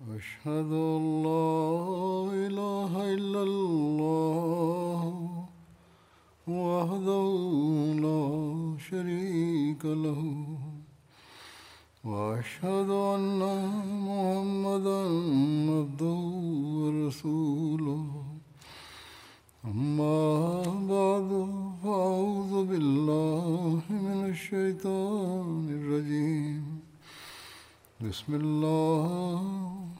أشهد أن لا إله إلا الله وحده لا شريك له وأشهد أن محمدًا عبده ورسوله أما بعد فأعوذ بالله من الشيطان الرجيم بسم الله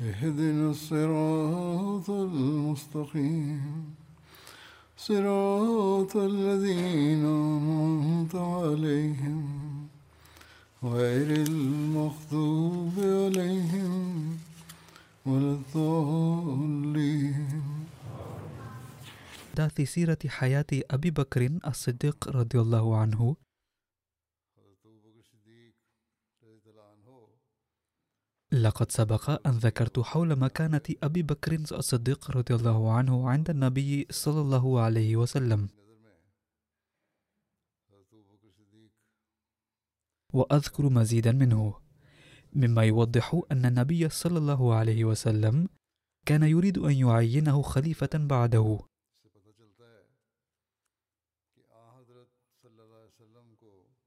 اهدنا الصراط المستقيم صراط الذين أنعمت عليهم غير المغضوب عليهم ولا الضالين. في سيرة حياة أبي بكر الصديق رضي الله عنه لقد سبق أن ذكرت حول مكانة أبي بكر الصديق رضي الله عنه عند النبي صلى الله عليه وسلم، وأذكر مزيدا منه مما يوضح أن النبي صلى الله عليه وسلم كان يريد أن يعينه خليفة بعده،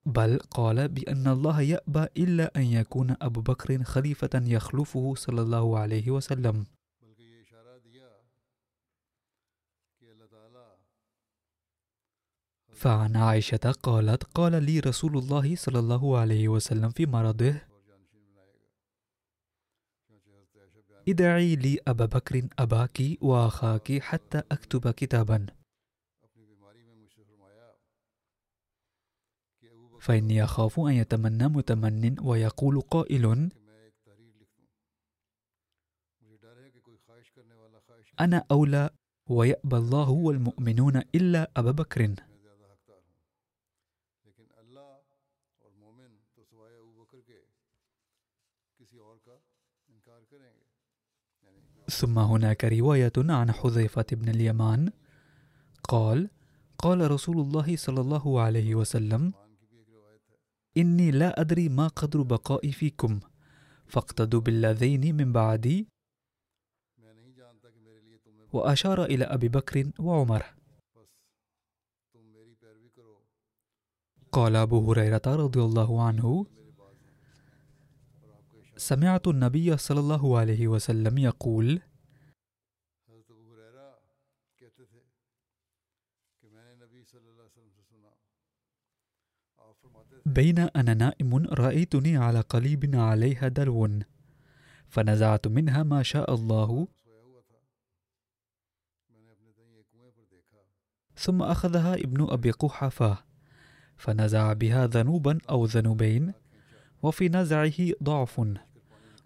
بل قال بأن الله يأبى إلا أن يكون أبو بكر خليفة يخلفه صلى الله عليه وسلم. فعن عائشة قالت: قال لي رسول الله صلى الله عليه وسلم في مرضه: ادعي لي أبا بكر أباك وأخاك حتى أكتب كتابا، فإني أخاف أن يتمنى متمن ويقول قائل: أنا أولى، ويأبى الله والمؤمنون إلا أبا بكر. ثم هناك رواية عن حذيفة بن اليمان قال: قال رسول الله صلى الله عليه وسلم: إني لا أدري ما قدر بقائي فيكم، فاقتدوا بالذين من بعدي، وأشار إلى أبي بكر وعمر. قال أبو هريرة رضي الله عنه: سمعت النبي صلى الله عليه وسلم يقول: بين أنا نائم رأيتني على قليب عليها دلو، فنزعت منها ما شاء الله، ثم أخذها ابن أبي قحافة فنزع بها ذنوبا أو ذنوبين، وفي نزعه ضعف،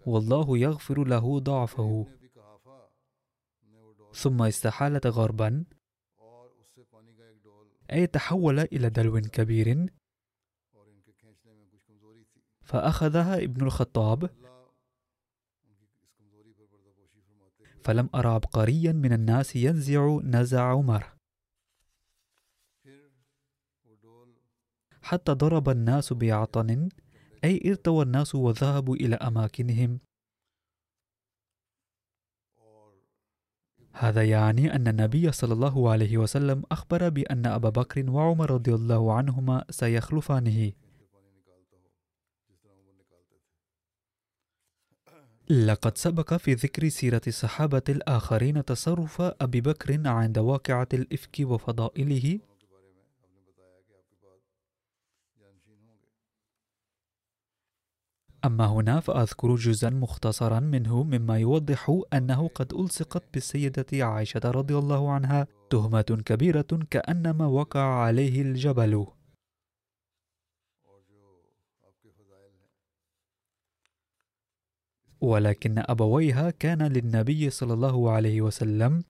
والله يغفر له ضعفه. ثم استحالت غربا، أي تحول إلى دلو كبير، فأخذها ابن الخطاب، فلم أرى عبقريا من الناس ينزع نزع عمر، حتى ضرب الناس بعطن، أي ارتوى الناس وذهبوا إلى أماكنهم. هذا يعني أن النبي صلى الله عليه وسلم أخبر بأن أبا بكر وعمر رضي الله عنهما سيخلفانه. لقد سبق في ذكر سيرة الصحابة الآخرين تصرف أبي بكر عند واقعة الإفك وفضائله، أما هنا فأذكر جزءا مختصرا منه مما يوضح أنه قد ألصقت بالسيدة عائشة رضي الله عنها تهمة كبيرة كأنما وقع عليه الجبل. ولكن أبويها كان للنبي صلى الله عليه وسلم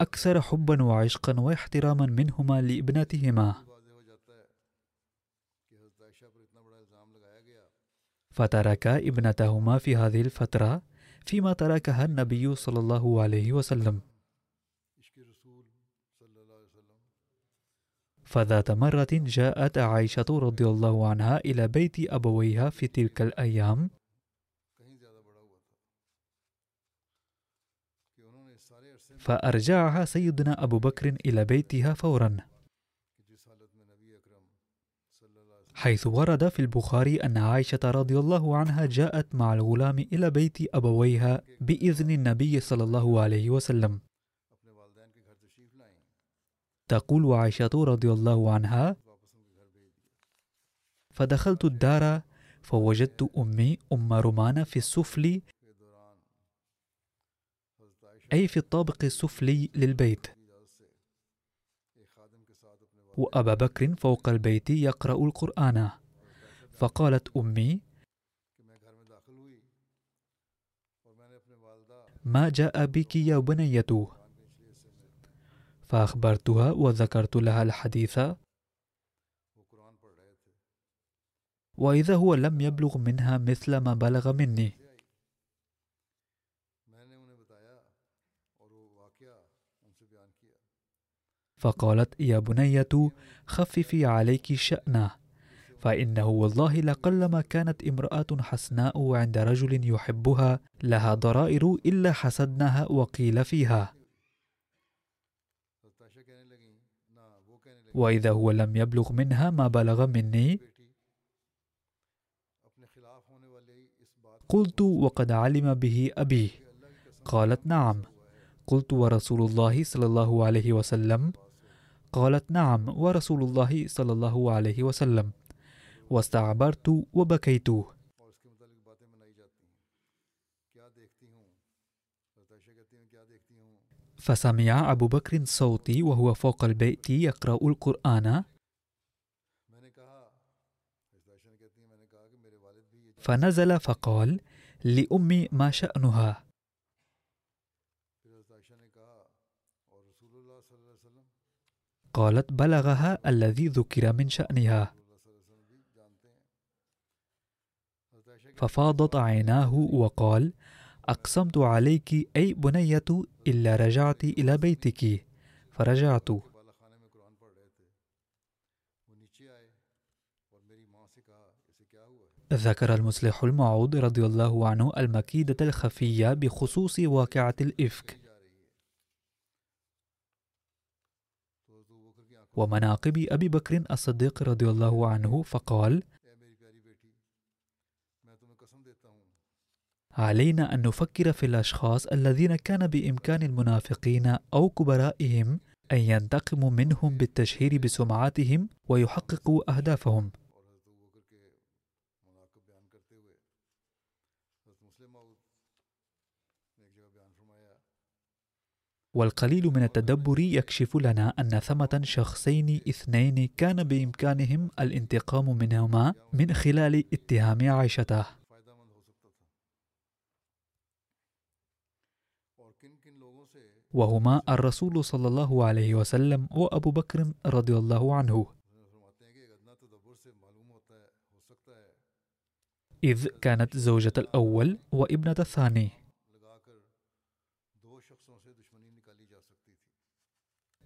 أكثر حبا وعشقا واحتراما منهما لابنتهما، فتركا ابنتهما في هذه الفترة فيما تركها النبي صلى الله عليه وسلم. فذات مرة جاءت عائشة رضي الله عنها إلى بيت أبويها في تلك الأيام، فأرجعها سيدنا أبو بكر إلى بيتها فورا، حيث ورد في البخاري أن عائشة رضي الله عنها جاءت مع الغلام إلى بيت أبويها بإذن النبي صلى الله عليه وسلم. تقول عائشة رضي الله عنها: فدخلت الدار فوجدت أمي أم رمان في السفل، أي في الطابق السفلي للبيت، وأبا بكر فوق البيت يقرأ القرآن. فقالت أمي: ما جاء بك يا بنية؟ فأخبرتها وذكرت لها الحديث، وإذا هو لم يبلغ منها مثل ما بلغ مني. فقالت: يا بنية خففي عليك شأنه، فإنه والله لقلما كانت امرأة حسناء عند رجل يحبها لها ضرائر إلا حسدناها وقيل فيها، وإذا هو لم يبلغ منها ما بلغ مني. قلت: وقد علم به أبي؟ قالت: نعم. قلت: ورسول الله صلى الله عليه وسلم؟ قالت: نعم ورسول الله صلى الله عليه وسلم. واستعبرت وبكيت. فسمع أبو بكر صوتي وهو فوق البيت يقرأ القرآن، فنزل فقال لأمي: ما شأنها؟ قالت: بلغها الذي ذكر من شأنها. ففاضت عيناه وقال: أقسمت عليك أي بنية إلا رجعت إلى بيتك. فرجعت. ذكر المصلح الموعود رضي الله عنه المكيدة الخفية بخصوص واقعة الإفك ومناقب أبي بكر الصديق رضي الله عنه، فقال: علينا أن نفكر في الأشخاص الذين كان بإمكان المنافقين أو كبرائهم أن ينتقموا منهم بالتشهير بسمعتهم ويحققوا أهدافهم. والقليل من التدبر يكشف لنا أن ثمة شخصين اثنين كان بإمكانهم الانتقام منهما من خلال اتهام عائشته. وهما الرسول صلى الله عليه وسلم وأبو بكر رضي الله عنه، إذ كانت زوجة الأول وابنة الثاني،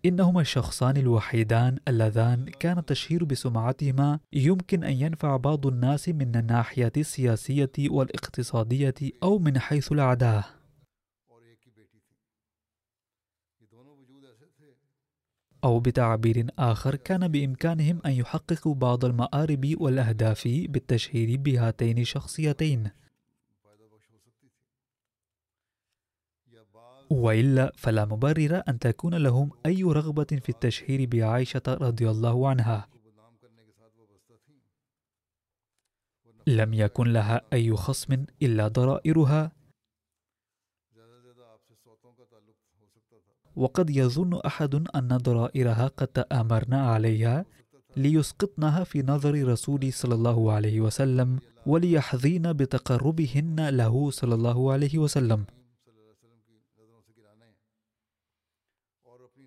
إنهما الشخصان الوحيدان اللذان كان التشهير بسمعتهما يمكن أن ينفع بعض الناس من الناحية السياسية والاقتصادية أو من حيث الأعداء. أو بتعبير آخر، كان بإمكانهم أن يحققوا بعض المآرب والأهداف بالتشهير بهاتين الشخصيتين، وإلا فلا مبرر أن تكون لهم أي رغبة في التشهير بعائشة رضي الله عنها. لم يكن لها أي خصم إلا ضرائرها، وقد يظن أحد أن ضرائرها قد تآمرن عليها، ليسقطنها في نظر رسول صلى الله عليه وسلم، وليحظين بتقربهن له صلى الله عليه وسلم.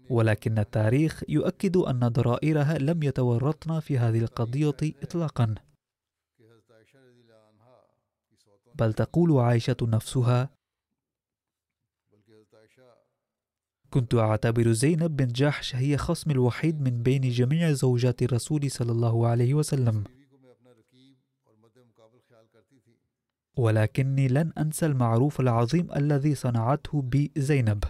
ولكن التاريخ يؤكد أن ضرائرها لم يتورطن في هذه القضية إطلاقا، بل تقول عائشة نفسها: كنت أعتبر زينب بن جحش هي خصم الوحيد من بين جميع زوجات الرسول صلى الله عليه وسلم، ولكني لن أنسى المعروف العظيم الذي صنعته بي زينب،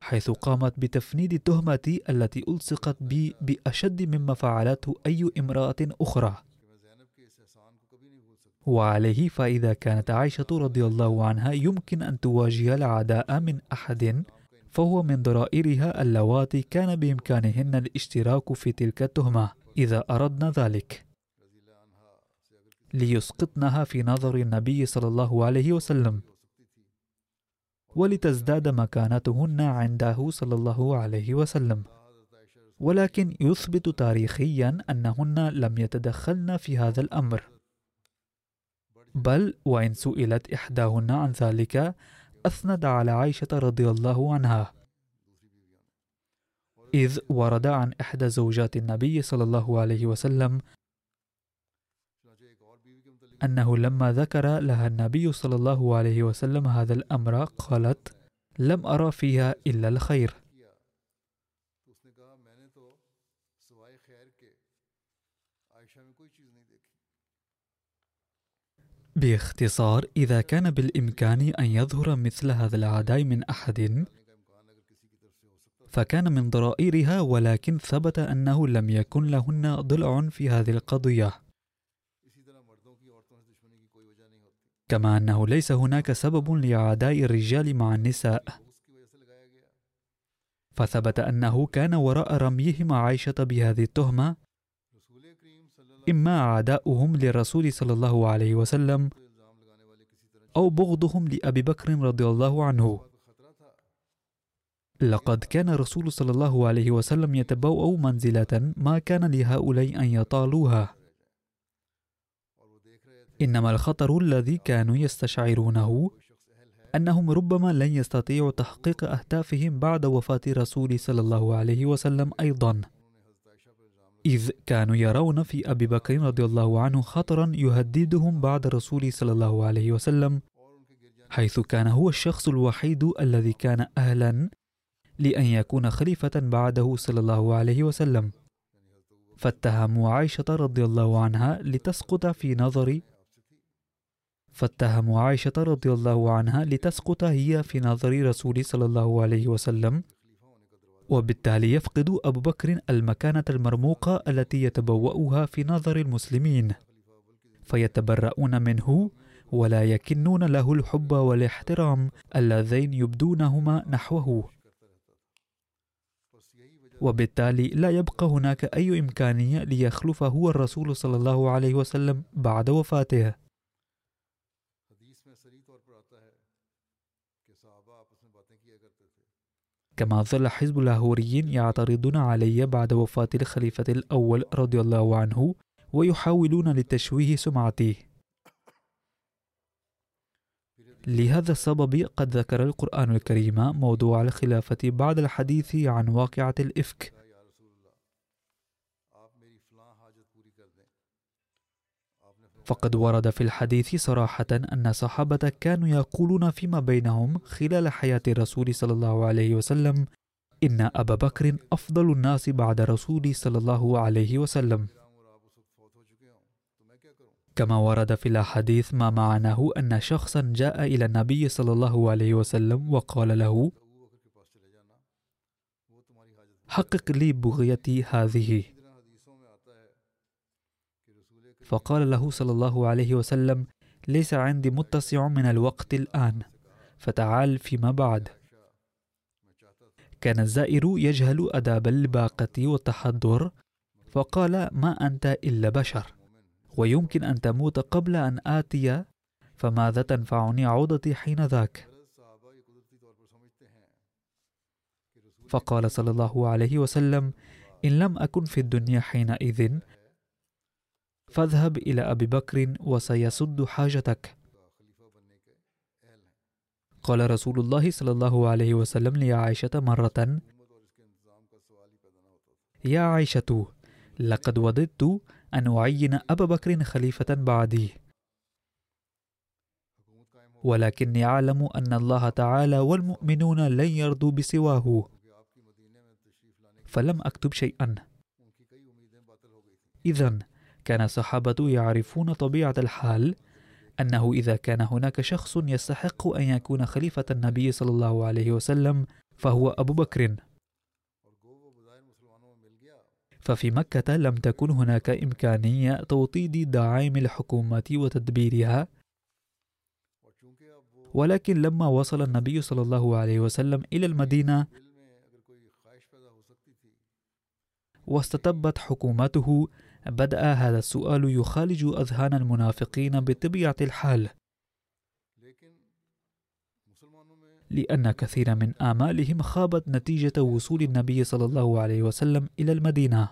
حيث قامت بتفنيد تهمتي التي ألصقت بي بأشد مما فعلته أي امرأة أخرى. وعليه فإذا كانت عائشة رضي الله عنها يمكن أن تواجه العداء من أحد، فهو من ضرائرها اللواتي كان بإمكانهن الاشتراك في تلك التهمة إذا أردنا ذلك، ليسقطنها في نظر النبي صلى الله عليه وسلم، ولتزداد مكانتهن عنده صلى الله عليه وسلم. ولكن يثبت تاريخيا أنهن لم يتدخلن في هذا الأمر، بل وإن سئلت إحداهن عن ذلك أثنت على عائشة رضي الله عنها، إذ ورد عن إحدى زوجات النبي صلى الله عليه وسلم أنه لما ذكر لها النبي صلى الله عليه وسلم هذا الأمر قالت: لم أرى فيها إلا الخير. باختصار، إذا كان بالإمكان أن يظهر مثل هذا العداء من أحد فكان من ضرائرها، ولكن ثبت أنه لم يكن لهن ضلع في هذه القضية، كما أنه ليس هناك سبب لعداء الرجال مع النساء، فثبت أنه كان وراء رميهم عائشة بهذه التهمة إما عداؤهم للرسول صلى الله عليه وسلم أو بغضهم لأبي بكر رضي الله عنه. لقد كان الرسول صلى الله عليه وسلم يتبوأ منزلة ما كان لهؤلاء أن يطالوها، إنما الخطر الذي كانوا يستشعرونه أنهم ربما لن يستطيعوا تحقيق أهدافهم بعد وفاة الرسول صلى الله عليه وسلم أيضا، إذ كانوا يرون في أبي بكر رضي الله عنه خطرا يهددهم بعد الرسول صلى الله عليه وسلم، حيث كان هو الشخص الوحيد الذي كان أهلا لأن يكون خليفة بعده صلى الله عليه وسلم، فاتهموا عائشة رضي الله عنها لتسقط هي في نظر رسول صلى الله عليه وسلم، وبالتالي يفقد أبو بكر المكانة المرموقة التي يتبوأها في نظر المسلمين، فيتبرؤون منه ولا يكنون له الحب والاحترام اللذين يبدونهما نحوه، وبالتالي لا يبقى هناك أي إمكانية ليخلفه هو الرسول صلى الله عليه وسلم بعد وفاته. كما ظل حزب اللاهوريين يعترضون علي بعد وفاة الخليفة الأول رضي الله عنه ويحاولون لتشويه سمعتي. لهذا السبب قد ذكر القرآن الكريم موضوع الخلافة بعد الحديث عن واقعة الإفك، فقد ورد في الحديث صراحة أن صحابة كانوا يقولون فيما بينهم خلال حياة الرسول صلى الله عليه وسلم: إن أبا بكر أفضل الناس بعد الرسول صلى الله عليه وسلم، كما ورد في الحديث ما معناه أن شخصا جاء إلى النبي صلى الله عليه وسلم وقال له: حقق لي بغيتي هذه، فقال له صلى الله عليه وسلم: ليس عندي متسع من الوقت الآن، فتعال فيما بعد. كان الزائر يجهل أداب الباقة والتحضر، فقال: ما أنت إلا بشر، ويمكن أن تموت قبل أن آتي، فماذا تنفعني عودتي حين ذاك؟ فقال صلى الله عليه وسلم: إن لم أكن في الدنيا حينئذ فاذهب إلى أبي بكر وسيسد حاجتك. قال رسول الله صلى الله عليه وسلم لعائشة مرة: يا عائشة، لقد وددت أن أعين أبا بكر خليفة بعدي، ولكني أعلم أن الله تعالى والمؤمنون لن يرضوا بسواه، فلم أكتب شيئا. إذن كان الصحابة يعرفون طبيعة الحال، أنه إذا كان هناك شخص يستحق أن يكون خليفة النبي صلى الله عليه وسلم فهو أبو بكر. ففي مكة لم تكن هناك إمكانية توطيد دعائم الحكومة وتدبيرها، ولكن لما وصل النبي صلى الله عليه وسلم إلى المدينة واستتبت حكومته، بدأ هذا السؤال يخالج أذهان المنافقين بطبيعة الحال، لأن كثير من آمالهم خابت نتيجة وصول النبي صلى الله عليه وسلم إلى المدينة.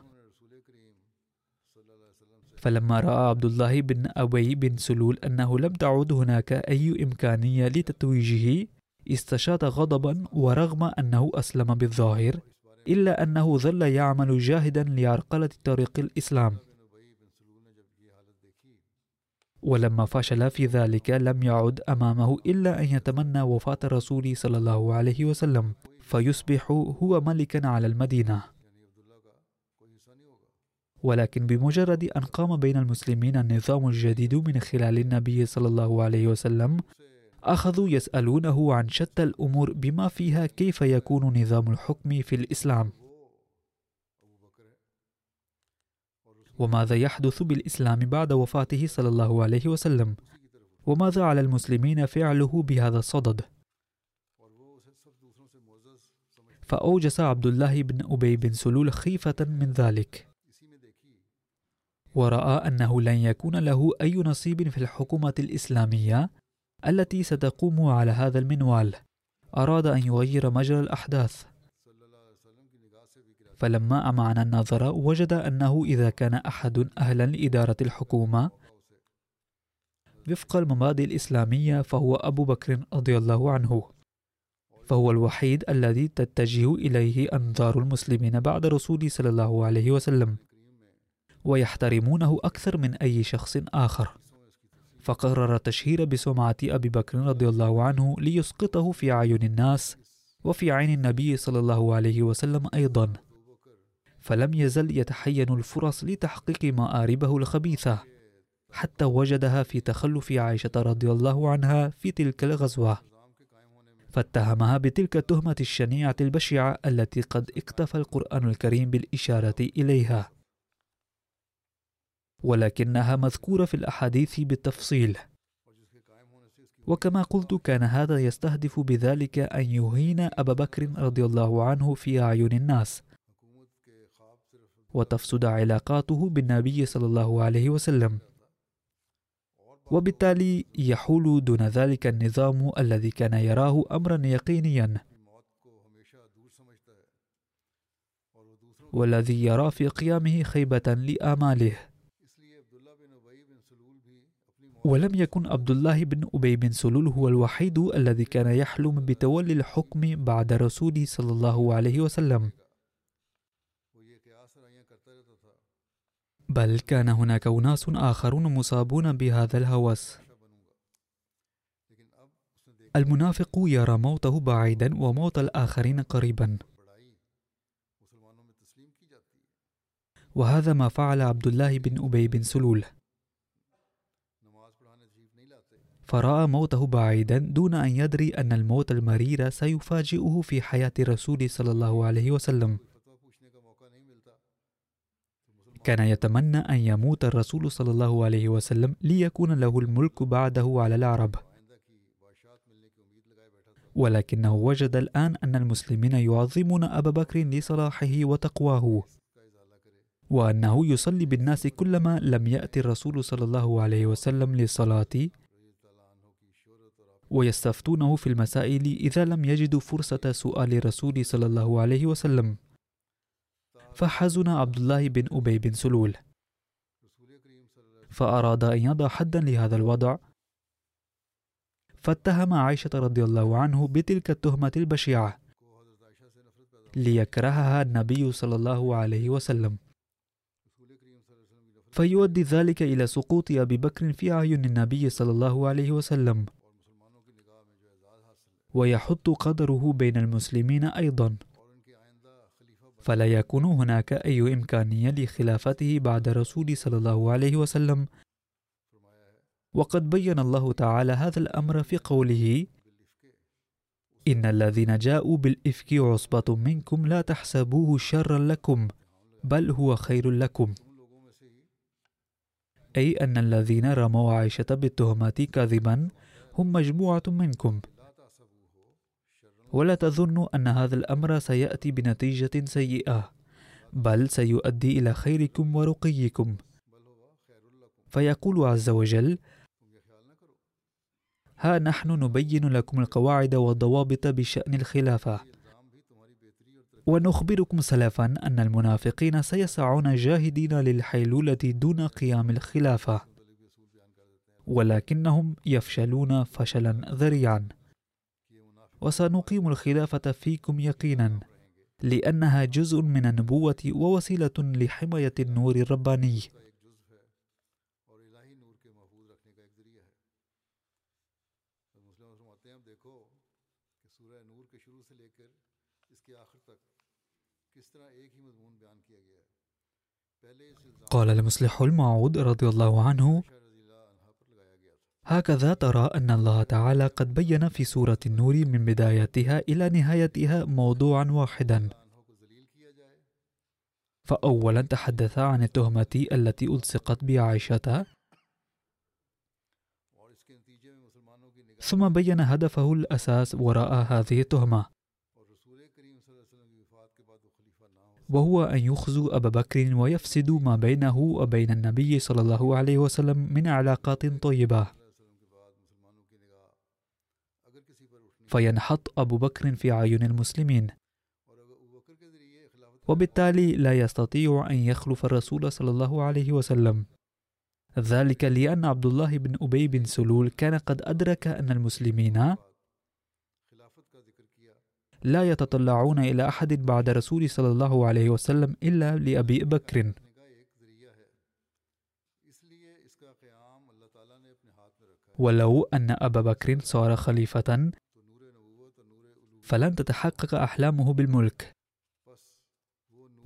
فلما رأى عبد الله بن أبي بن سلول أنه لم تعد هناك أي إمكانية لتتويجه، استشاط غضبا، ورغم أنه أسلم بالظاهر إلا أنه ظل يعمل جاهدا لعرقلة طريق الإسلام. ولما فشل في ذلك لم يعد أمامه إلا أن يتمنى وفاة الرسول صلى الله عليه وسلم، فيصبح هو ملكا على المدينة. ولكن بمجرد أن قام بين المسلمين النظام الجديد من خلال النبي صلى الله عليه وسلم، أخذوا يسألونه عن شتى الأمور بما فيها كيف يكون نظام الحكم في الإسلام، وماذا يحدث بالإسلام بعد وفاته صلى الله عليه وسلم، وماذا على المسلمين فعله بهذا الصدد. فأوجس عبد الله بن أبي بن سلول خيفة من ذلك، ورأى أنه لن يكون له أي نصيب في الحكومة الإسلامية التي ستقوم على هذا المنوال. أراد أن يغير مجرى الأحداث، فلما أمعن النظر وجد أنه إذا كان أحد أهلا لإدارة الحكومة وفق المبادئ الإسلامية فهو أبو بكر رضي الله عنه، فهو الوحيد الذي تتجه إليه أنظار المسلمين بعد رسول صلى الله عليه وسلم، ويحترمونه أكثر من أي شخص آخر. فقرر التشهير بسمعة أبي بكر رضي الله عنه ليسقطه في عيون الناس وفي عين النبي صلى الله عليه وسلم أيضا. فلم يزل يتحين الفرص لتحقيق مآربه الخبيثة، حتى وجدها في تخلف عائشة رضي الله عنها في تلك الغزوة، فاتهمها بتلك التهمة الشنيعة البشعة التي قد اكتفى القرآن الكريم بالإشارة إليها، ولكنها مذكورة في الأحاديث بالتفصيل. وكما قلت كان هذا يستهدف بذلك أن يهين أبا بكر رضي الله عنه في أعين الناس، وتفسد علاقاته بالنبي صلى الله عليه وسلم، وبالتالي يحول دون ذلك النظام الذي كان يراه أمرا يقينيا، والذي يرى في قيامه خيبة لآماله. ولم يكن عبد الله بن أبي بن سلول هو الوحيد الذي كان يحلم بتولي الحكم بعد رسوله صلى الله عليه وسلم، بل كان هناك أناس آخرون مصابون بهذا الهوس. المنافق يرى موته بعيدا وموت الآخرين قريبا، وهذا ما فعل عبد الله بن أبي بن سلول، فرأى موته بعيدا دون أن يدري أن الموت المرير سيفاجئه في حياة الرسول صلى الله عليه وسلم. كان يتمنى أن يموت الرسول صلى الله عليه وسلم ليكون له الملك بعده على العرب، ولكنه وجد الآن أن المسلمين يعظمون أبا بكر لصلاحه وتقواه، وأنه يصلي بالناس كلما لم يأتي الرسول صلى الله عليه وسلم للصلاة، ويستفتونه في المسائل إذا لم يجدوا فرصة سؤال الرسول صلى الله عليه وسلم. فحزن عبد الله بن أبي بن سلول، فأراد أن يضع حدا لهذا الوضع، فاتهم عائشة رضي الله عنه بتلك التهمة البشعة ليكرهها النبي صلى الله عليه وسلم، فيؤدي ذلك إلى سقوط أبي بكر في أعين النبي صلى الله عليه وسلم، ويحط قدره بين المسلمين أيضا، فلا يكون هناك أي إمكانية لخلافته بعد رسول صلى الله عليه وسلم. وقد بيّن الله تعالى هذا الأمر في قوله: إن الذين جاءوا بالإفك عصبة منكم لا تحسبوه شرا لكم بل هو خير لكم، أي أن الذين رموا عائشة بالتهمات كاذبا هم مجموعة منكم، ولا تظنوا أن هذا الأمر سيأتي بنتيجة سيئة، بل سيؤدي إلى خيركم ورقيكم. فيقول عز وجل: ها نحن نبين لكم القواعد والضوابط بشأن الخلافة ونخبركم سلفا أن المنافقين سيسعون جاهدين للحيلولة دون قيام الخلافة، ولكنهم يفشلون فشلا ذريعا، وسنقيم الخلافة فيكم يقينا، لأنها جزء من النبوة ووسيلة لحماية النور الرباني. قال المصلح الموعود رضي الله عنه: هكذا ترى أن الله تعالى قد بيّن في سورة النور من بدايتها إلى نهايتها موضوعا واحدا. فأولا تحدث عن التهمة التي ألصقت بعائشة، ثم بيّن هدفه الأساس وراء هذه التهمة، وهو أن يخزوا أبا بكر ويفسدوا ما بينه وبين النبي صلى الله عليه وسلم من علاقات طيبة، فينحط أبو بكر في عيون المسلمين، وبالتالي لا يستطيع أن يخلف الرسول صلى الله عليه وسلم، ذلك لأن عبد الله بن أبي بن سلول كان قد أدرك أن المسلمين لا يتطلعون إلى أحد بعد رسول صلى الله عليه وسلم إلا لأبي بكر، ولو أن أبا بكر صار خليفة فلن تتحقق أحلامه بالملك.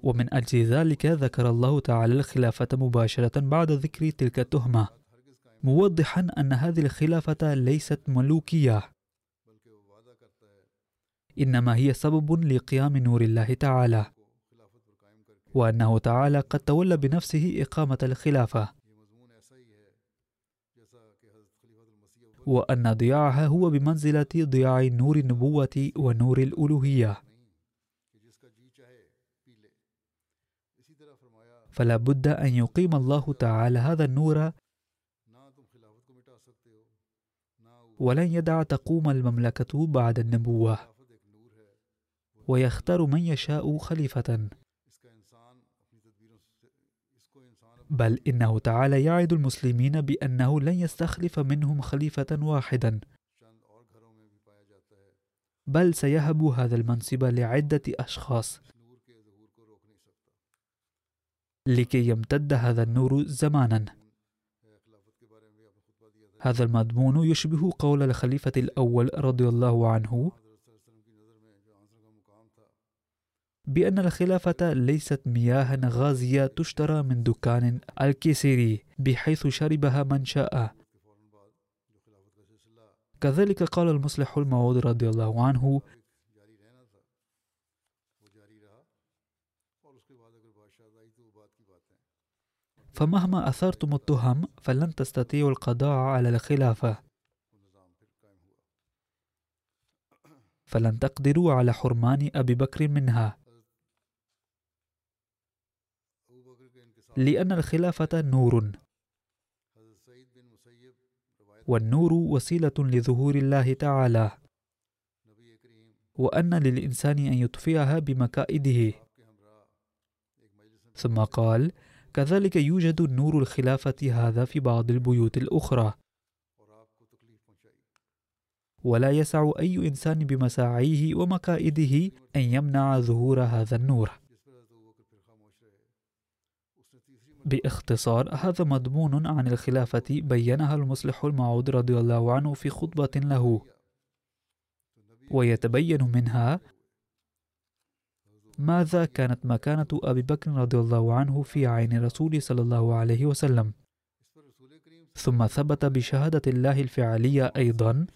ومن أجل ذلك ذكر الله تعالى الخلافة مباشرة بعد ذكر تلك التهمة، موضحا أن هذه الخلافة ليست ملوكية، إنما هي سبب لقيام نور الله تعالى، وأنه تعالى قد تولى بنفسه إقامة الخلافة، وأن ضياعها هو بمنزلة ضياع نور النبوة ونور الألوهية، فلا بد أن يقيم الله تعالى هذا النور، ولن يدع تقوم المملكة بعد النبوة، ويختار من يشاء خليفة، بل إنه تعالى يعد المسلمين بأنه لن يستخلف منهم خليفة واحدا، بل سيهب هذا المنصب لعدة أشخاص لكي يمتد هذا النور زمانا. هذا المضمون يشبه قول الخليفة الأول رضي الله عنه بأن الخلافة ليست مياه غازية تشترى من دكان الكيسيري بحيث شربها من شاء. كذلك قال المصلح الموعود رضي الله عنه: فمهما أثرتم التهم فلن تستطيعوا القضاء على الخلافة، فلن تقدروا على حرمان أبي بكر منها، لأن الخلافة نور، والنور وسيلة لظهور الله تعالى، وأن للإنسان أن يطفئها بمكائده، ثم قال: كذلك يوجد نور الخلافة هذا في بعض البيوت الأخرى، ولا يسع أي إنسان بمساعيه ومكائده أن يمنع ظهور هذا النور. باختصار، هذا مضمون عن الخلافة بيّنها المصلح الموعود رضي الله عنه في خطبة له، ويتبين منها ماذا كانت مكانة أبي بكر رضي الله عنه في عين رسول صلى الله عليه وسلم. ثم ثبت بشهادة الله الفعلية أيضا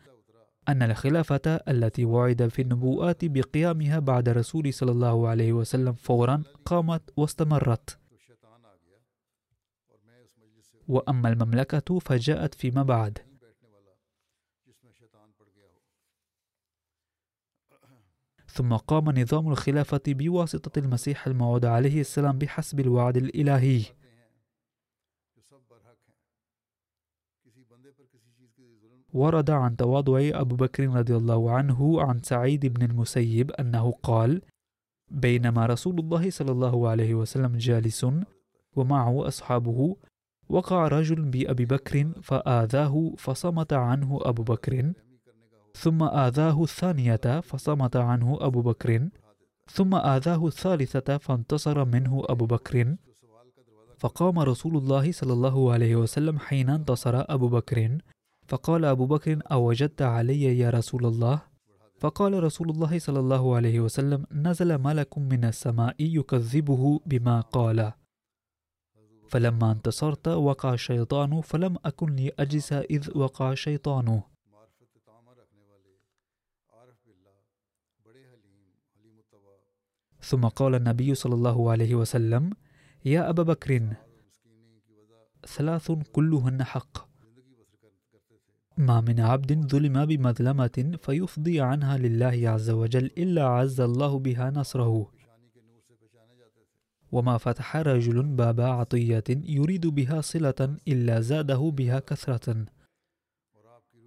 أن الخلافة التي وعد في النبوءات بقيامها بعد رسول صلى الله عليه وسلم فورا قامت واستمرت، وأما المملكة فجاءت فيما بعد. ثم قام نظام الخلافة بواسطة المسيح الموعود عليه السلام بحسب الوعد الإلهي. ورد عن تواضع أبو بكر رضي الله عنه عن سعيد بن المسيب أنه قال: بينما رسول الله صلى الله عليه وسلم جالس ومعه أصحابه، وقع رجل بأبي بكر فآذاه فصمت عنه أبو بكر، ثم آذاه الثانية فصمت عنه أبو بكر، ثم آذاه الثالثة فانتصر منه أبو بكر، فقام رسول الله صلى الله عليه وسلم حين انتصر أبو بكر فقال أبو بكر: أوجدت علي يا رسول الله؟ فقال رسول الله صلى الله عليه وسلم: نزل ملك من السماء يكذبه بما قال، فلما انتصرت وقع الشيطان فلم أكن لأجلس إذ وقع الشيطان. ثم قال النبي صلى الله عليه وسلم: يا أبا بكر، ثلاث كلهن حق: ما من عبد ظلم بمظلمة فيفضي عنها لله عز وجل إلا عز الله بها نصره، وما فتح رجل باب عطية يريد بها صلة إلا زاده بها كثرة،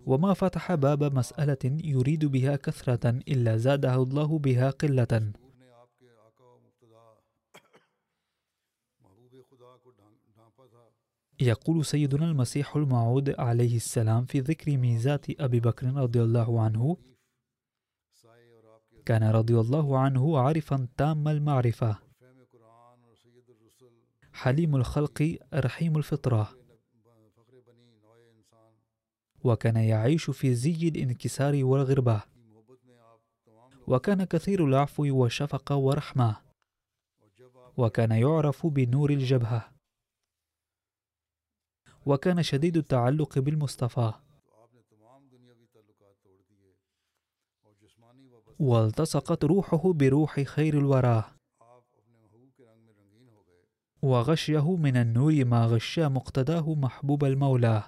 وما فتح باب مسألة يريد بها كثرة إلا زاده الله بها قلة. يقول سيدنا المسيح الموعود عليه السلام في ذكر ميزات أبي بكر رضي الله عنه: كان رضي الله عنه عارفا تام المعرفة، حليم الخلق، رحيم الفطرة، وكان يعيش في زي الانكسار والغربة، وكان كثير العفو والشفقة والرحمة، وكان يعرف بنور الجبهة، وكان شديد التعلق بالمصطفى، والتصقت روحه بروح خير الورى، وغشيه من النور ما غشى مقتداه محبوب المولى،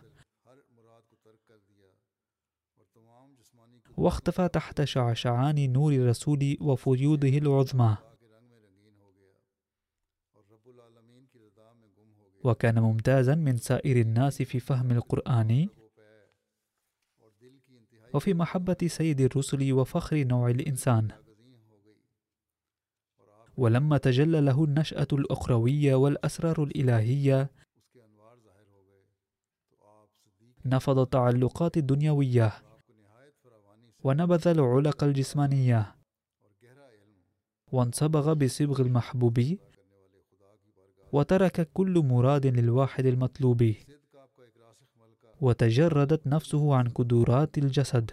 واختفى تحت شعشعان نور الرسول وفيوضه العظمى، وكان ممتازا من سائر الناس في فهم القرآن وفي محبة سيد الرسل وفخر نوع الإنسان. ولما تجلى له النشأة الأخروية والأسرار الإلهية نفض تعلقات الدنيوية ونبذ العلق الجسمانية وانصبغ بصبغ المحبوب، وترك كل مراد للواحد المطلوب، وتجردت نفسه عن قدرات الجسد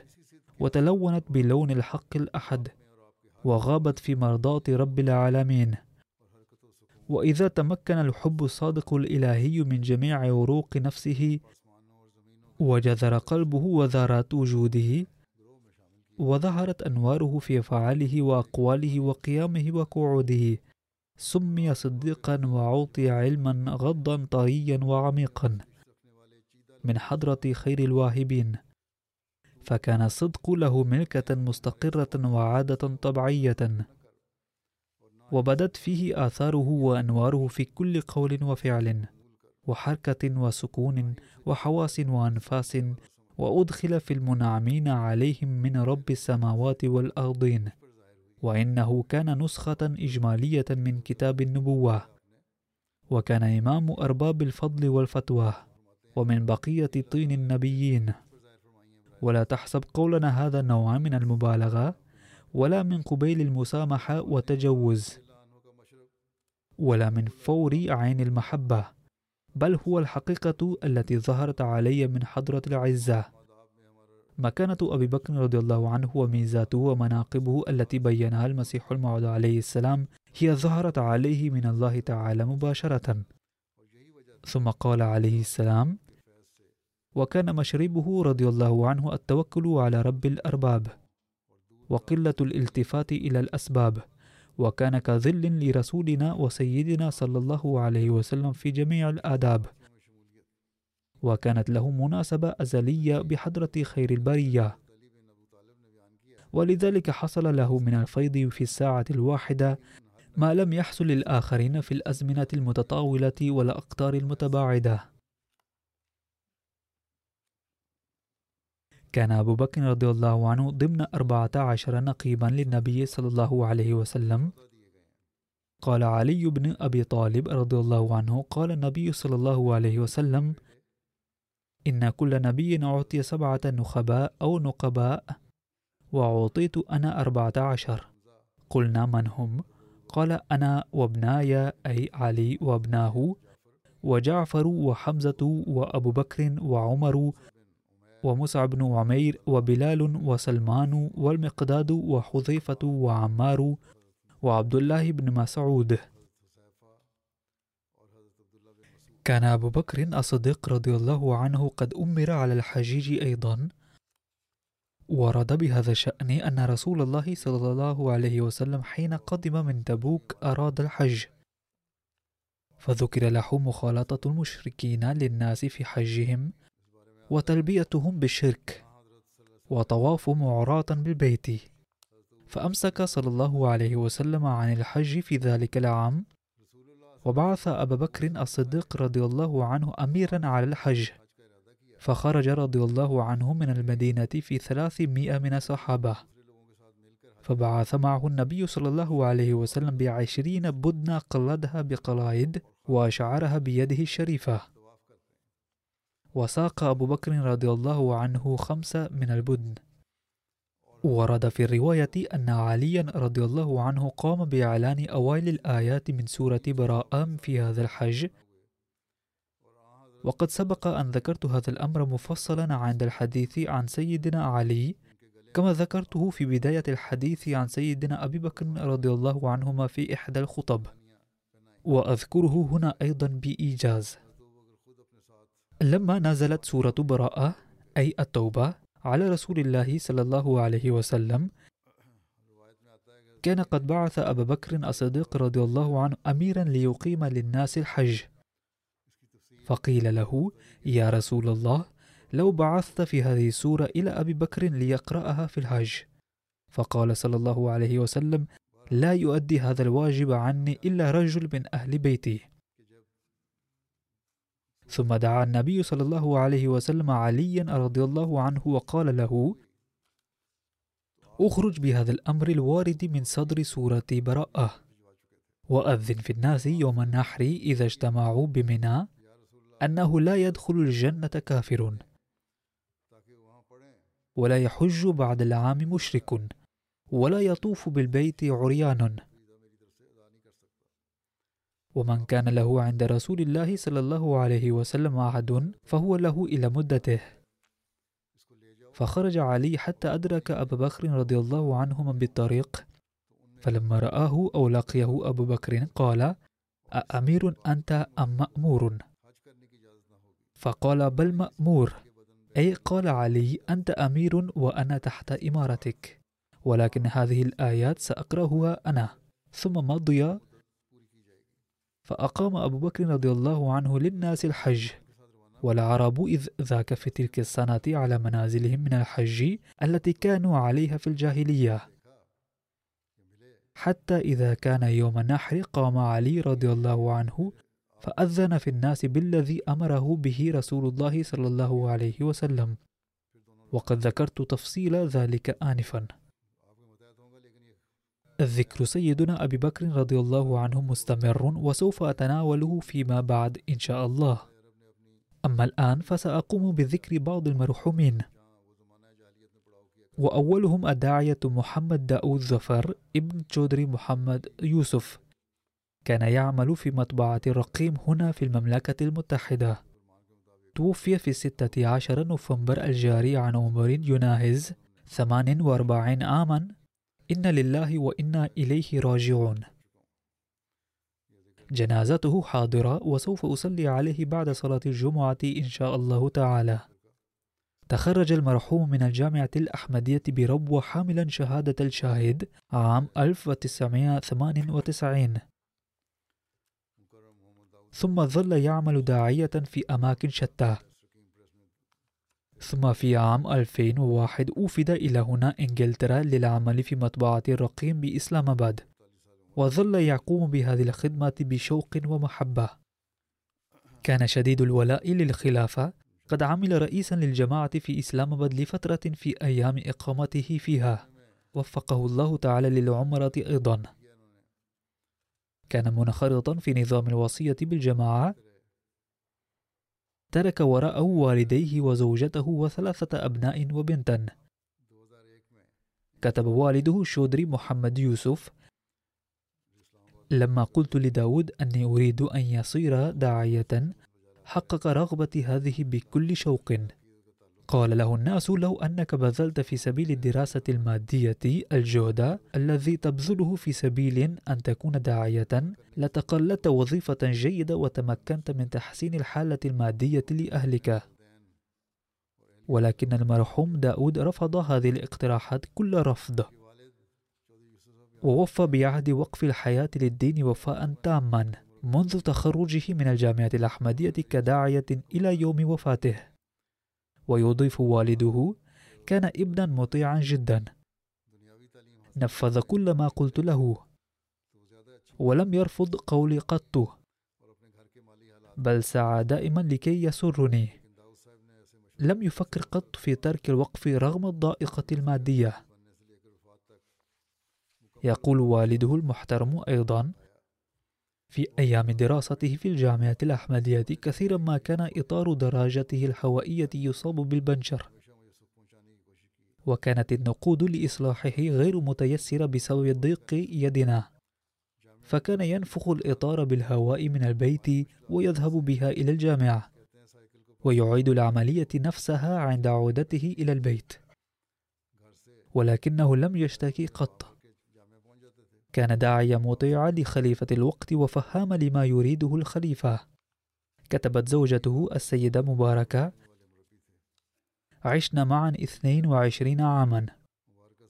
وتلونت بلون الحق الأحد، وغابت في مرضاة رب العالمين. وإذا تمكن الحب الصادق الإلهي من جميع عروق نفسه وجذر قلبه وذرات وجوده، وظهرت أنواره في أفعاله وأقواله وقيامه وقعوده، سمي صديقا وعطي علما غضا طريا وعميقا من حضرة خير الواهبين، فكان الصدق له ملكة مستقرة وعادة طبيعية، وبدت فيه آثاره وأنواره في كل قول وفعل وحركة وسكون وحواس وأنفاس، وأدخل في المنعمين عليهم من رب السماوات والأرضين. وإنه كان نسخة إجمالية من كتاب النبوة، وكان إمام أرباب الفضل والفتوى ومن بقية طين النبيين. ولا تحسب قولنا هذا النوع من المبالغة ولا من قبيل المسامحة وتجوز ولا من فور عين المحبة، بل هو الحقيقة التي ظهرت علي من حضرة العزة، مكانة أبي بكر رضي الله عنه وميزاته ومناقبه التي بيّنها المسيح الموعود عليه السلام، هي ظهرت عليه من الله تعالى مباشرة. ثم قال عليه السلام: وكان مشربه رضي الله عنه التوكل على رب الأرباب وقلة الالتفات إلى الأسباب، وكان كظل لرسولنا وسيدنا صلى الله عليه وسلم في جميع الآداب، وكانت له مناسبة أزلية بحضرة خير البرية، ولذلك حصل له من الفيض في الساعة الواحدة ما لم يحصل للآخرين في الأزمنة المتطاولة والأقطار المتباعدة. كان أبو بكر رضي الله عنه ضمن 14 نقيبا للنبي صلى الله عليه وسلم. قال علي بن أبي طالب رضي الله عنه: قال النبي صلى الله عليه وسلم: إن كل نبي أعطي 7 نخباء أو نقباء، وأعطيت أنا 14. قلنا: من هم؟ قال: أنا وابناي، أي علي وابناه، وجعفر وحمزة وأبو بكر وعمر ومصعب بن عمير وبلال وسلمان والمقداد وحذيفة وعمار وعبد الله بن مسعود. كان أبو بكر الصديق رضي الله عنه قد أمر على الحجيج أيضا. ورد بهذا الشأن أن رسول الله صلى الله عليه وسلم حين قدم من تبوك أراد الحج، فذكر له مخالطة المشركين للناس في حجهم وتلبيتهم بالشرك وطواف معراة بالبيت، فأمسك صلى الله عليه وسلم عن الحج في ذلك العام، وبعث أبا بكر الصديق رضي الله عنه أميرا على الحج، فخرج رضي الله عنه من المدينة في 300 من الصحابة، فبعث معه النبي صلى الله عليه وسلم 20 بدنة قلدها بقلايد وأشعرها بيده الشريفة، وساق أبو بكر رضي الله عنه 5 من البدن. ورد في الرواية أن عليا رضي الله عنه قام بإعلان أوائل الآيات من سورة براءة في هذا الحج، وقد سبق أن ذكرت هذا الأمر مفصلا عند الحديث عن سيدنا علي، كما ذكرته في بداية الحديث عن سيدنا أبي بكر رضي الله عنهما في إحدى الخطب، وأذكره هنا أيضا بإيجاز. لما نزلت سورة براءة، أي التوبة، على رسول الله صلى الله عليه وسلم، كان قد بعث أبا بكر الصديق رضي الله عنه أميرا ليقيم للناس الحج، فقيل له: يا رسول الله، لو بعثت في هذه السورة إلى أبي بكر ليقرأها في الحج، فقال صلى الله عليه وسلم: لا يؤدي هذا الواجب عني إلا رجل من أهل بيتي. ثم دعا النبي صلى الله عليه وسلم عليا رضي الله عنه وقال له: اخرج بهذا الأمر الوارد من صدر سورة براءة، وأذن في الناس يوم النحر إذا اجتمعوا بمنى أنه لا يدخل الجنة كافر، ولا يحج بعد العام مشرك، ولا يطوف بالبيت عريان. ومن كان له عند رسول الله صلى الله عليه وسلم عهد فهو له إلى مدته. فخرج علي حتى أدرك أبا بكر رضي الله عنهما بالطريق، فلما رآه أو لقيه أبو بكر قال: أأمير أنت أم مأمور؟ فقال: بل مأمور. أي قال علي: أنت أمير وأنا تحت إمارتك، ولكن هذه الآيات سأقرأها أنا. ثم مضي، فأقام أبو بكر رضي الله عنه للناس الحج، والعرب إذ ذاك في تلك السنة على منازلهم من الحج التي كانوا عليها في الجاهلية، حتى إذا كان يوم النحر قام علي رضي الله عنه فأذن في الناس بالذي أمره به رسول الله صلى الله عليه وسلم، وقد ذكرت تفصيل ذلك آنفا. ذكر سيدنا أبي بكر رضي الله عنه مستمر، وسوف أتناوله فيما بعد إن شاء الله. أما الآن فسأقوم بذكر بعض المرحومين، وأولهم الداعية محمد داود ظفر ابن جودري محمد يوسف. كان يعمل في مطبعة الرقيم هنا في المملكة المتحدة. توفي في 16 نوفمبر الجاري عن عمر يناهز 48 عاما. إنا لله وإنا إليه راجعون. جنازته حاضرة، وسوف أصلي عليه بعد صلاة الجمعة إن شاء الله تعالى. تخرج المرحوم من الجامعة الأحمدية بربوة حاملا شهادة الشاهد عام 1998، ثم ظل يعمل داعية في أماكن شتى. ثم في عام 2001 أُوفد إلى هنا إنجلترا للعمل في مطبعة الرقيم بإسلام آباد، وظل يقوم بهذه الخدمة بشوق ومحبة. كان شديد الولاء للخلافة، قد عمل رئيسا للجماعة في إسلام آباد لفترة في أيام إقامته فيها، وفقه الله تعالى للعمرة أيضا. كان منخرطا في نظام الوصية بالجماعة. ترك وراءه والديه وزوجته و3 أبناء وبنتا. كتب والده الشودري محمد يوسف: لما قلت لداود أني أريد أن يصير داعية، حقق رغبتي هذه بكل شوق. قال له الناس: لو أنك بذلت في سبيل الدراسة المادية الجهد الذي تبذله في سبيل أن تكون داعية، لتقلدت وظيفة جيدة وتمكنت من تحسين الحالة المادية لأهلك. ولكن المرحوم داود رفض هذه الاقتراحات كل رفض، ووفى بعهد وقف الحياة للدين وفاء تاما منذ تخرجه من الجامعة الأحمدية كداعية إلى يوم وفاته. ويضيف والده: كان ابنا مطيعا جدا، نفذ كل ما قلت له ولم يرفض قولي قط، بل سعى دائما لكي يسرني. لم يفكر قط في ترك الوقف رغم الضائقة المادية. يقول والده المحترم أيضا: في أيام دراسته في الجامعة الأحمدية كثيرا ما كان إطار دراجته الهوائية يصاب بالبنشر، وكانت النقود لإصلاحه غير متيسرة بسبب ضيق يدنا، فكان ينفخ الإطار بالهواء من البيت ويذهب بها إلى الجامعة، ويعيد العملية نفسها عند عودته إلى البيت. ولكنه لم يشتكي قط. كان داعيا مطيعا لخليفة الوقت وفهاما لما يريده الخليفة. كتبت زوجته السيدة مباركة: عشنا معا 22 عاما.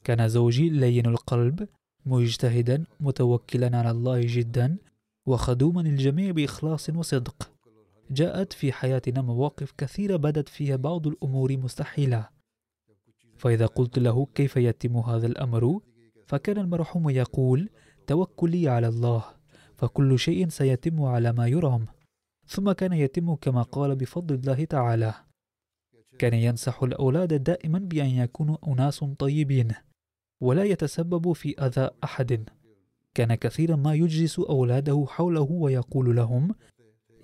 كان زوجي لين القلب، مجتهدا، متوكلا على الله جدا، وخدوما للجميع بإخلاص وصدق. جاءت في حياتنا مواقف كثيرة بدت فيها بعض الأمور مستحيلة، فإذا قلت له كيف يتم هذا الأمر، فكان المرحوم يقول: توكلي على الله، فكل شيء سيتم على ما يرام. ثم كان يتم كما قال بفضل الله تعالى. كان ينصح الأولاد دائما بأن يكونوا أناس طيبين ولا يتسببوا في أذى أحد. كان كثيرا ما يجلس أولاده حوله ويقول لهم: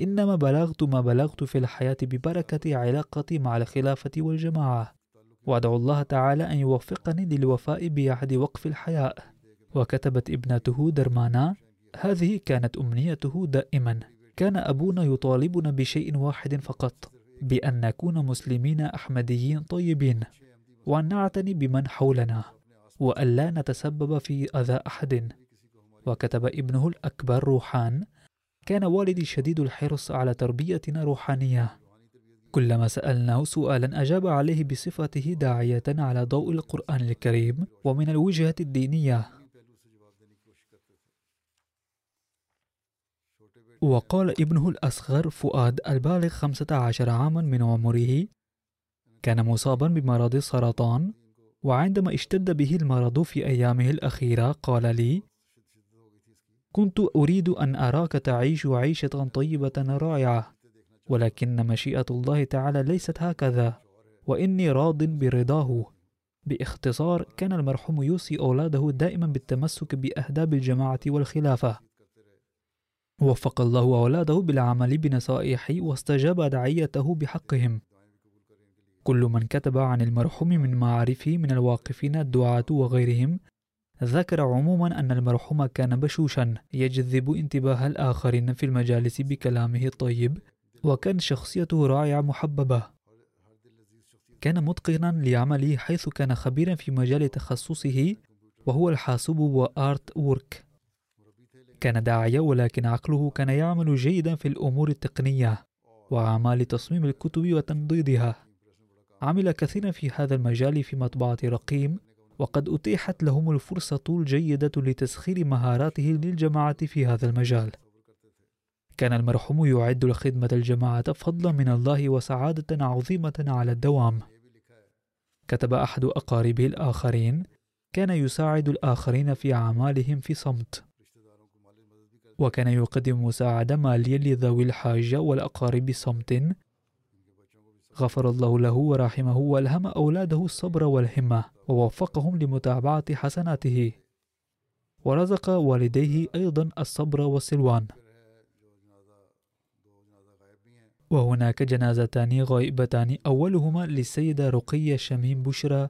إنما بلغت ما بلغت في الحياة ببركة علاقتي مع الخلافة والجماعة، وأدعو الله تعالى أن يوفقني للوفاء بعهد وقف الحياة. وكتبت ابنته درمانا: هذه كانت أمنيته دائما. كان أبونا يطالبنا بشيء واحد فقط، بأن نكون مسلمين أحمديين طيبين، وأن نعتني بمن حولنا، وأن لا نتسبب في أذى أحد. وكتب ابنه الأكبر روحان: كان والدي شديد الحرص على تربيتنا روحانية. كلما سألناه سؤالا أجاب عليه بصفته داعية على ضوء القرآن الكريم ومن الوجهة الدينية. وقال ابنه الأصغر فؤاد البالغ 15 عاما من عمره: كان مصابا بمرض السرطان، وعندما اشتد به المرض في أيامه الأخيرة قال لي: كنت أريد أن أراك تعيش عيشة طيبة رائعة، ولكن مشيئة الله تعالى ليست هكذا، وإني راض برضاه، باختصار، كان المرحوم يوصي أولاده دائما بالتمسك بأهداب الجماعة والخلافة. وفق الله أولاده بالعمل بنصائحه واستجاب دعيته بحقهم. كل من كتب عن المرحوم من معارفه من الواقفين الدعاة وغيرهم ذكر عموما أن المرحوم كان بشوشا يجذب انتباه الآخرين في المجالس بكلامه الطيب، وكان شخصيته رائعة محببة. كان متقنا لعمله حيث كان خبيرا في مجال تخصصه وهو الحاسوب وآرت وورك. كان داعية ولكن عقله كان يعمل جيدا في الأمور التقنية وأعمال تصميم الكتب وتنضيدها. عمل كثيرا في هذا المجال في مطبعة رقيم، وقد أتيحت لهم الفرصة الجيدة لتسخير مهاراته للجماعة في هذا المجال. كان المرحوم يعد الخدمة الجماعة فضلا من الله وسعادة عظيمة على الدوام. كتب أحد أقاربه الآخرين: كان يساعد الآخرين في أعمالهم في صمت، وكان يقدم مساعدة مالية لذوي الحاجة والأقارب صمت. غفر الله له ورحمه وألهم أولاده الصبر والهمة ووفقهم لمتابعة حسناته، ورزق والديه أيضا الصبر والسلوان. وهناك جنازتان غائبتان، أولهما للسيدة رقية شميم بشرى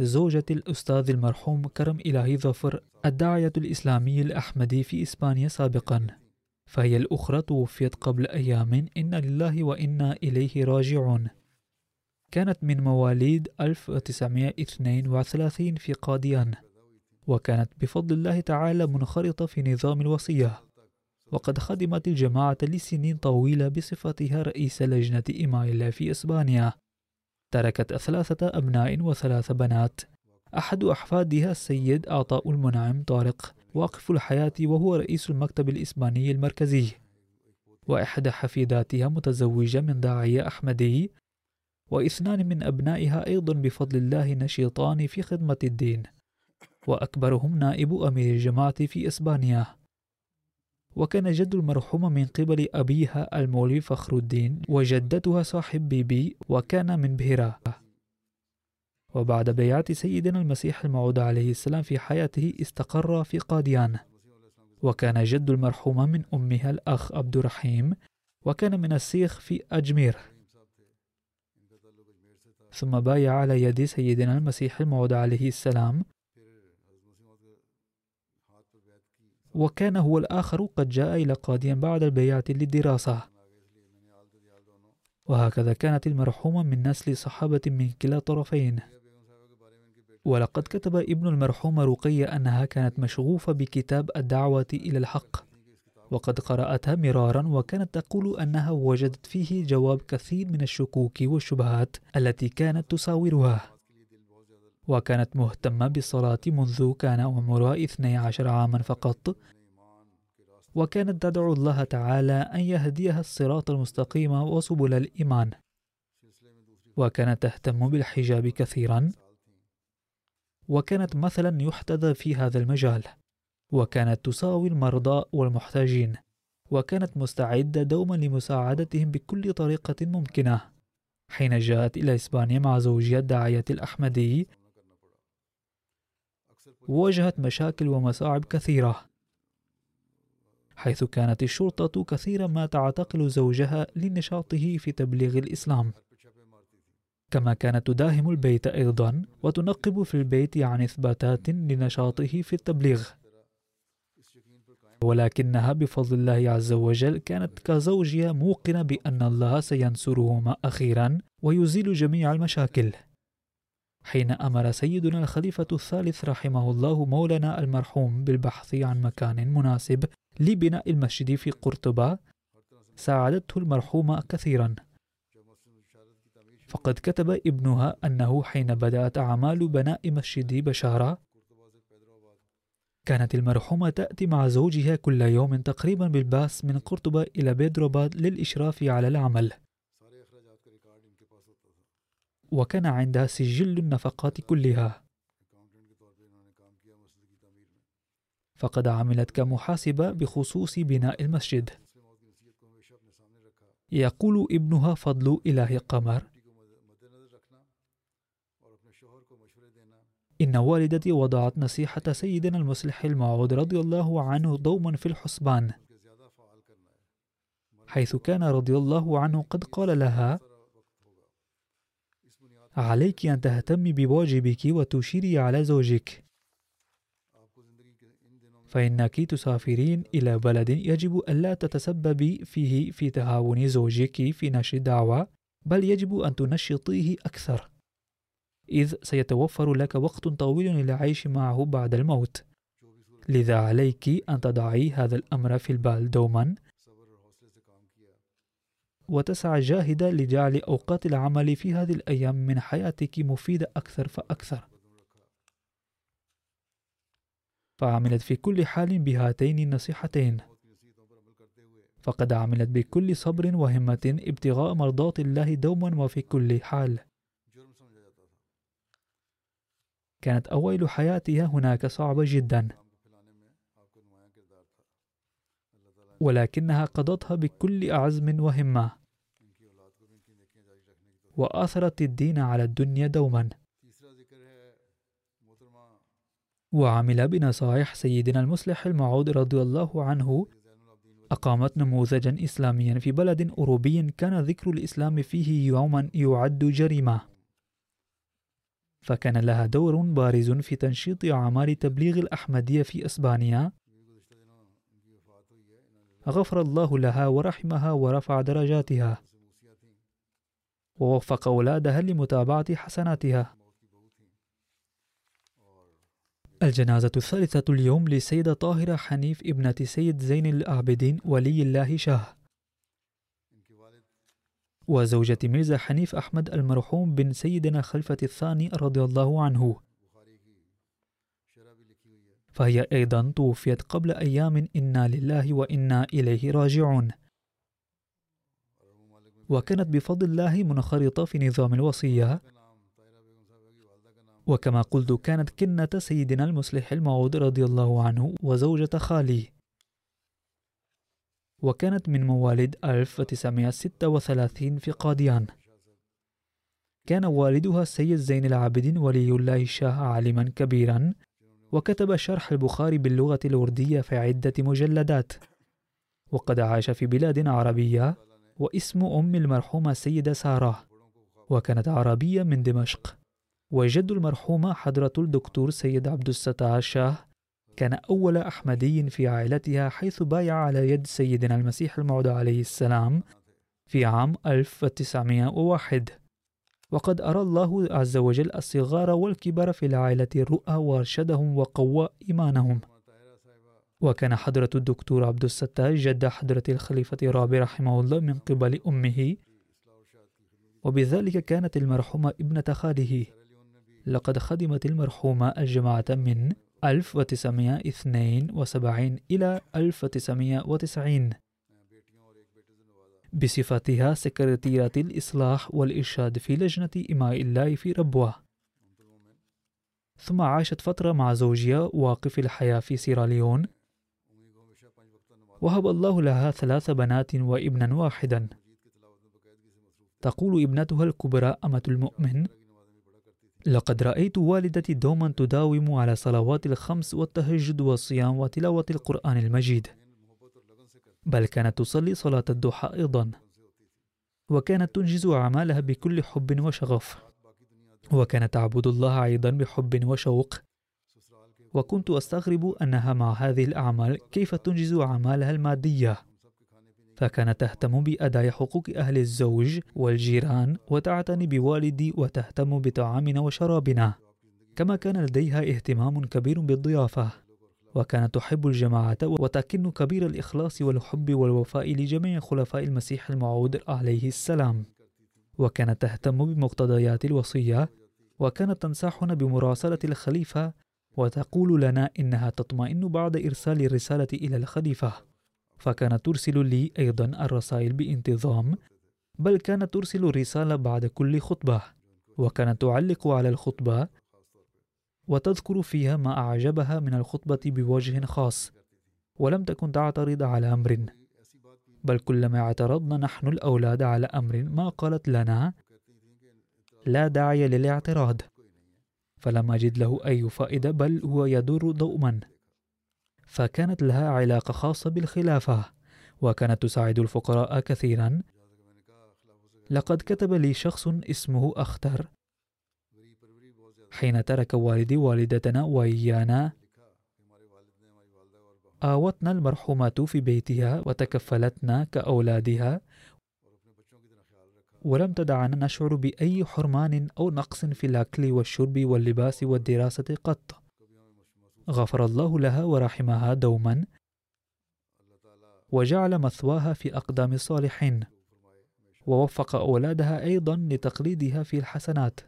زوجة الأستاذ المرحوم كرم إلهي ظفر الداعية الإسلامي الأحمدي في إسبانيا سابقا، فهي الأخرى توفيت قبل أيام، إنا لله وإنا إليه راجعون. كانت من مواليد 1932 في قاديان، وكانت بفضل الله تعالى منخرطة في نظام الوصية، وقد خدمت الجماعة لسنين طويلة بصفتها رئيس لجنة إماء الله في إسبانيا. تركت 3 أبناء و3 بنات، أحد أحفادها السيد عطاء المنعم طارق واقف الحياة وهو رئيس المكتب الإسباني المركزي، وإحدى حفيداتها متزوجة من داعية أحمدي، و2 من أبنائها أيضا بفضل الله نشيطان في خدمة الدين، وأكبرهم نائب أمير الجماعة في إسبانيا. وكان جد المرحوم من قبل أبيها المولي فخر الدين وجدتها صاحب بيبي، وكان من بهراء. وبعد بيعة سيدنا المسيح الموعود عليه السلام في حياته استقر في قاديان. وكان جد المرحومة من أمها الأخ عبد الرحيم، وكان من السيخ في أجمير، ثم بايع على يد سيدنا المسيح الموعود عليه السلام، وكان هو الآخر قد جاء إلى قاديان بعد البيعة للدراسة. وهكذا كانت المرحومة من نسل صحابة من كلا طرفين. ولقد كتب ابن المرحومة رقية أنها كانت مشغوفة بكتاب الدعوة إلى الحق، وقد قرأتها مرارا، وكانت تقول أنها وجدت فيه جواب كثير من الشكوك والشبهات التي كانت تساورها. وكانت مهتمة بالصلاة منذ كان عمرها 12 عاما فقط، وكانت تدعو الله تعالى أن يهديها الصراط المستقيم وسبل الإيمان. وكانت تهتم بالحجاب كثيرا، وكانت مثلا يحتذى في هذا المجال، وكانت تساوي المرضى والمحتاجين، وكانت مستعدة دوما لمساعدتهم بكل طريقة ممكنة. حين جاءت إلى إسبانيا مع زوجها الداعية الأحمدي واجهت مشاكل ومصاعب كثيرة، حيث كانت الشرطة كثيرا ما تعتقل زوجها لنشاطه في تبليغ الإسلام، كما كانت تداهم البيت أيضا وتنقب في البيت عن إثباتات لنشاطه في التبليغ. ولكنها بفضل الله عز وجل كانت كزوجها موقنة بأن الله سينصرهما أخيرا ويزيل جميع المشاكل. حين أمر سيدنا الخليفة الثالث رحمه الله مولانا المرحوم بالبحث عن مكان مناسب لبناء المسجد في قرطبة، ساعدته المرحومة كثيرا، فقد كتب ابنها أنه حين بدأت أعمال بناء مسجد بشارة كانت المرحومة تأتي مع زوجها كل يوم تقريبا بالباس من قرطبة إلى بيدروباد للإشراف على العمل. وكان عندها سجل النفقات كلها، فقد عملت كمحاسبة بخصوص بناء المسجد. يقول ابنها فضل إله قمر: إن والدتي وضعت نصيحة سيدنا المصلح الموعود رضي الله عنه دوما في الحسبان، حيث كان رضي الله عنه قد قال لها: عليك أن تهتمي بواجبك وتشيري على زوجك، فإنك تسافرين إلى بلد يجب ألا تتسببي فيه في تهاون زوجك في نشر الدعوة، بل يجب أن تنشطيه أكثر، إذ سيتوفر لك وقت طويل للعيش معه بعد الموت. لذا عليك أن تضعي هذا الأمر في البال دوما، وتسعى جاهدة لجعل أوقات العمل في هذه الأيام من حياتك مفيدة أكثر فأكثر. فعملت في كل حال بهاتين النصيحتين، فقد عملت بكل صبر وهمة ابتغاء مرضاة الله دوما وفي كل حال. كانت أوائل حياتها هناك صعبة جدا، ولكنها قضتها بكل عزم وهمة، وآثرت الدين على الدنيا دوما، وعمل بنصائح سيدنا المصلح الموعود رضي الله عنه. أقامت نموذجا إسلاميا في بلد أوروبي كان ذكر الإسلام فيه يوما يعد جريمة، فكان لها دور بارز في تنشيط أعمال تبليغ الأحمدية في إسبانيا. غفر الله لها ورحمها ورفع درجاتها، ووفق أولادها لمتابعة حسناتها. الجنازة الثالثة اليوم للسيدة طاهرة حنيف ابنة سيد زين العابدين ولي الله شاه، وزوجة ميرزا حنيف أحمد المرحوم بن سيدنا خلفة الثاني رضي الله عنه، فهي أيضا توفيت قبل أيام. إنا لله وإنا إليه راجعون. وكانت بفضل الله منخرطة في نظام الوصية، وكما قلت كانت كنة سيدنا المصلح الموعود رضي الله عنه وزوجة خالي، وكانت من مواليد 1936 في قاديان. كان والدها السيد زين العابدين ولي الله شاه عالما كبيرا، وكتب شرح البخاري باللغة الأردية في عدة مجلدات، وقد عاش في بلاد عربية. واسم أم المرحومة السيدة سارة، وكانت عربية من دمشق. وجد المرحومة حضرة الدكتور سيد عبد الستار شاه كان أول أحمدي في عائلتها، حيث بايع على يد سيدنا المسيح الموعود عليه السلام في عام 1901. وقد أرى الله عز وجل الصغار والكبار في العائلة الرؤى، وارشدهم وقوى إيمانهم. وكان حضرة الدكتور عبد الستار جد حضرة الخليفة الرابع رحمه الله من قبل أمه، وبذلك كانت المرحومة ابنة خاله. لقد خدمت المرحومة الجماعة من 1972 إلى 1990 بصفتها سكرتيرة الإصلاح والإرشاد في لجنة إماء الله في ربوة. ثم عاشت فترة مع زوجها واقف الحياة في سيراليون. وهب الله لها 3 بنات وابنا واحدا. تقول ابنتها الكبرى أمة المؤمن: لقد رأيت والدتي دوما تداوم على صلوات الخمس والتهجد والصيام وتلاوة القرآن المجيد، بل كانت تصلي صلاة الضحى أيضا، وكانت تنجز أعمالها بكل حب وشغف، وكانت تعبد الله أيضا بحب وشوق. وكنت أستغرب أنها مع هذه الأعمال كيف تنجز أعمالها المادية، فكانت تهتم بأداء حقوق أهل الزوج والجيران، وتعتني بوالدي، وتهتم بطعامنا وشرابنا، كما كان لديها اهتمام كبير بالضيافة. وكانت تحب الجماعة، وتكن كبير الإخلاص والحب والوفاء لجميع خلفاء المسيح الموعود عليه السلام. وكانت تهتم بمقتضيات الوصية، وكانت تنصحنا بمراسلة الخليفة، وتقول لنا إنها تطمئن بعد إرسال الرسالة إلى الخليفة، فكانت ترسل لي أيضا الرسائل بانتظام، بل كانت ترسل الرسالة بعد كل خطبة، وكانت تعلق على الخطبة وتذكر فيها ما أعجبها من الخطبة بوجه خاص، ولم تكن تعترض على أمر، بل كلما اعترضنا نحن الأولاد على أمر ما قالت لنا: لا داعي للاعتراض، فلم أجد له أي فائدة، بل هو يدور دوما. فكانت لها علاقة خاصة بالخلافة، وكانت تساعد الفقراء كثيرا. لقد كتب لي شخص اسمه أختر حين ترك والدي والدتنا وإيانا، آوتنا المرحومة في بيتها وتكفلتنا كأولادها، ولم تدعنا نشعر بأي حرمان أو نقص في الأكل والشرب واللباس والدراسة قط. غفر الله لها ورحمها دوما، وجعل مثواها في أقدام الصالحين، ووفق أولادها أيضا لتقليدها في الحسنات.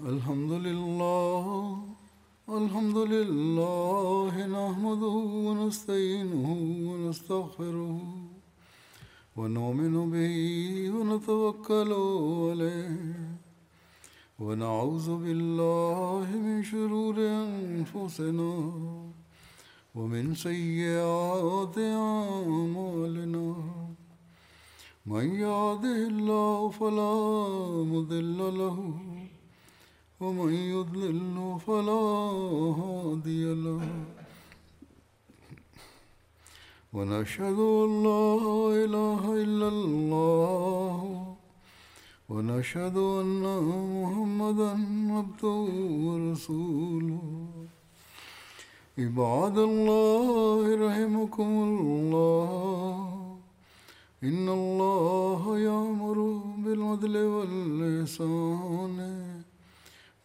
الحمد لله نحمده ونستعينه ونستغفره ونؤمن به ونتوكل عليه ونعوذ بالله من شرور أنفسنا ومن سيئات أعمالنا، من يهده الله فلا مضل له ومن يضلل فلا هادي له، ونشهد أن لا إله إلا الله ونشهد أن محمدا عبده ورسوله. عباد الله رحمكم الله، إن الله يأمر بالعدل والإحسان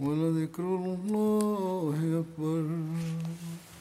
ولذكر الله أكبر.